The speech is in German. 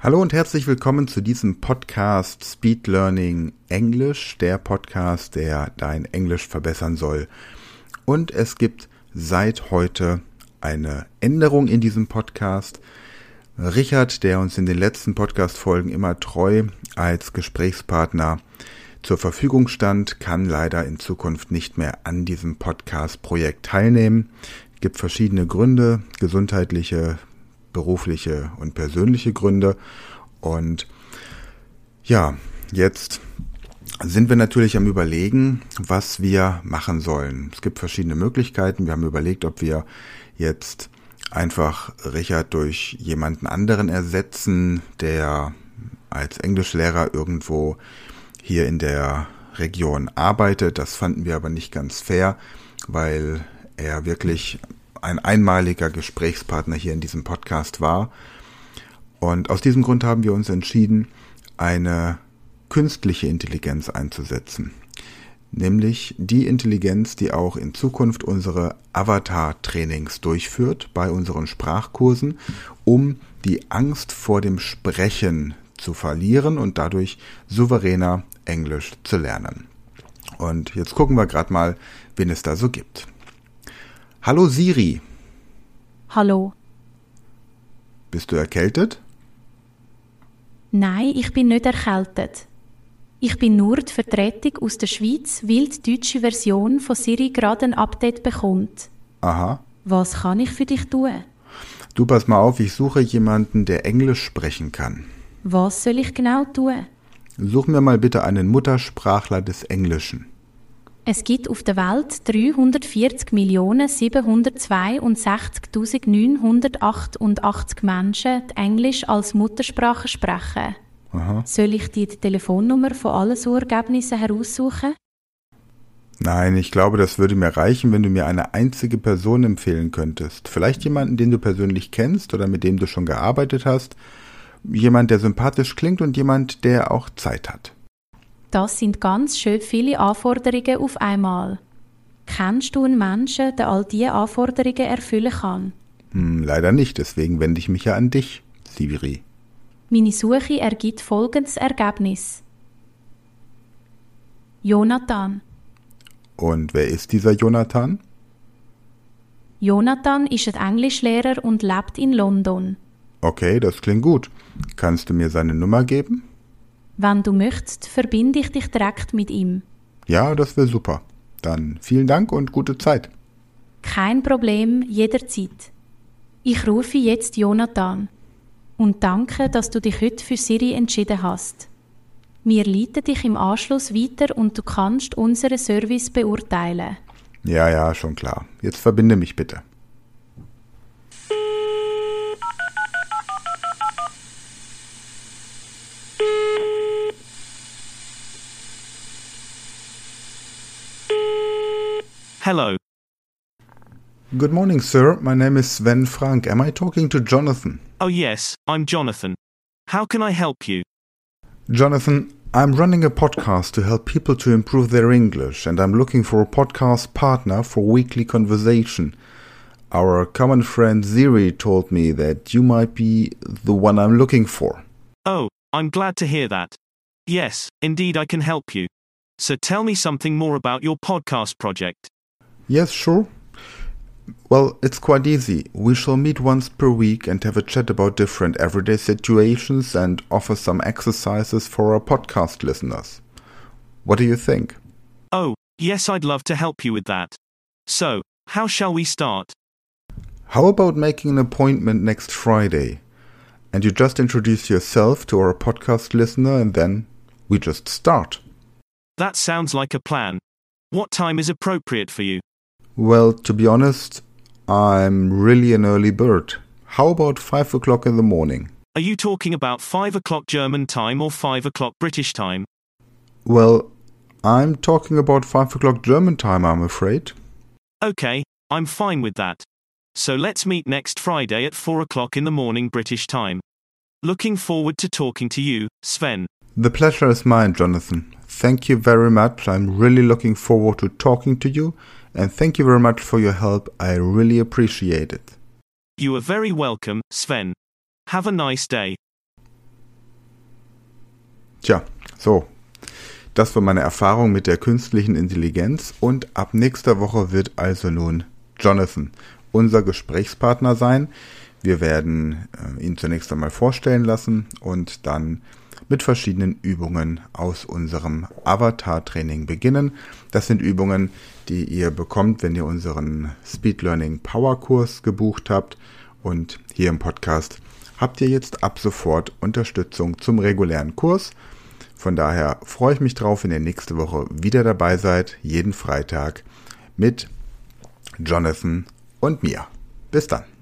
Hallo und herzlich willkommen zu diesem Podcast Speed Learning Englisch, der Podcast, der dein Englisch verbessern soll. Und es gibt seit heute eine Änderung in diesem Podcast. Richard, der uns in den letzten Podcast-Folgen immer treu als Gesprächspartner zur Verfügung stand, kann leider in Zukunft nicht mehr an diesem Podcast-Projekt teilnehmen. Es gibt verschiedene Gründe, gesundheitliche, berufliche und persönliche Gründe. Und ja, jetzt sind wir natürlich am Überlegen, was wir machen sollen. Es gibt verschiedene Möglichkeiten. Wir haben überlegt, ob wir jetzt einfach Richard durch jemanden anderen ersetzen, der als Englischlehrer irgendwo hier in der Region arbeitet. Das fanden wir aber nicht ganz fair, weil er wirklich ein einmaliger Gesprächspartner hier in diesem Podcast war. Und aus diesem Grund haben wir uns entschieden, eine künstliche Intelligenz einzusetzen. Nämlich die Intelligenz, die auch in Zukunft unsere Avatar-Trainings durchführt bei unseren Sprachkursen, um die Angst vor dem Sprechen zu verlieren und dadurch souveräner Englisch zu lernen. Und jetzt gucken wir gerade mal, wen es da so gibt. Hallo Siri. Hallo. Bist du erkältet? Nein, ich bin nicht erkältet. Ich bin nur die Vertretung aus der Schweiz, weil die deutsche Version von Siri gerade ein Update bekommt. Aha. Was kann ich für dich tun? Du, pass mal auf, ich suche jemanden, der Englisch sprechen kann. Was soll ich genau tun? Such mir mal bitte einen Muttersprachler des Englischen. Es gibt auf der Welt 340.762.988 Menschen, die Englisch als Muttersprache sprechen. Aha. Soll ich dir die Telefonnummer von allen Suchergebnissen heraussuchen? Nein, ich glaube, das würde mir reichen, wenn du mir eine einzige Person empfehlen könntest. Vielleicht jemanden, den du persönlich kennst oder mit dem du schon gearbeitet hast. Jemand, der sympathisch klingt und jemand, der auch Zeit hat. Das sind ganz schön viele Anforderungen auf einmal. Kennst du einen Menschen, der all diese Anforderungen erfüllen kann? Leider nicht, deswegen wende ich mich ja an dich, Siri. Meine Suche ergibt folgendes Ergebnis. Jonathan. Und wer ist dieser Jonathan? Jonathan ist ein Englischlehrer und lebt in London. Okay, das klingt gut. Kannst du mir seine Nummer geben? Wenn du möchtest, verbinde ich dich direkt mit ihm. Ja, das wäre super. Dann vielen Dank und gute Zeit. Kein Problem, jederzeit. Ich rufe jetzt Jonathan. Und danke, dass du dich heute für Siri entschieden hast. Wir leiten dich im Anschluss weiter und du kannst unseren Service beurteilen. Ja, ja, schon klar. Jetzt verbinde mich bitte. Hello. Good morning, sir. My name is Sven Frank. Am I talking to Jonathan? Oh yes, I'm Jonathan. How can I help you? Jonathan, I'm running a podcast to help people to improve their English, and I'm looking for a podcast partner for weekly conversation. Our common friend Siri told me that you might be the one I'm looking for. Oh, I'm glad to hear that. Yes, indeed I can help you. So tell me something more about your podcast project. Yes, sure. Well, it's quite easy. We shall meet once per week and have a chat about different everyday situations and offer some exercises for our podcast listeners. What do you think? Oh, yes, I'd love to help you with that. So, how shall we start? How about making an appointment next Friday? And you just introduce yourself to our podcast listener and then we just start. That sounds like a plan. What time is appropriate for you? Well, to be honest, I'm really an early bird. How about 5 o'clock in the morning? Are you talking about 5 o'clock German time or 5 o'clock British time? Well, I'm talking about 5 o'clock German time, I'm afraid. Okay, I'm fine with that. So let's meet next Friday at 4 o'clock in the morning British time. Looking forward to talking to you, Sven. The pleasure is mine, Jonathan. Thank you very much. I'm really looking forward to talking to you. And thank you very much for your help. I really appreciate it. You are very welcome, Sven. Have a nice day. Tja, so. Das war meine Erfahrung mit der künstlichen Intelligenz und ab nächster Woche wird also nun Jonathan unser Gesprächspartner sein. Wir werden ihn zunächst einmal vorstellen lassen und dann mit verschiedenen Übungen aus unserem Avatar-Training beginnen. Das sind Übungen, die ihr bekommt, wenn ihr unseren Speed Learning Power-Kurs gebucht habt. Und hier im Podcast habt ihr jetzt ab sofort Unterstützung zum regulären Kurs. Von daher freue ich mich drauf, wenn ihr nächste Woche wieder dabei seid, jeden Freitag mit Jonathan und mir. Bis dann.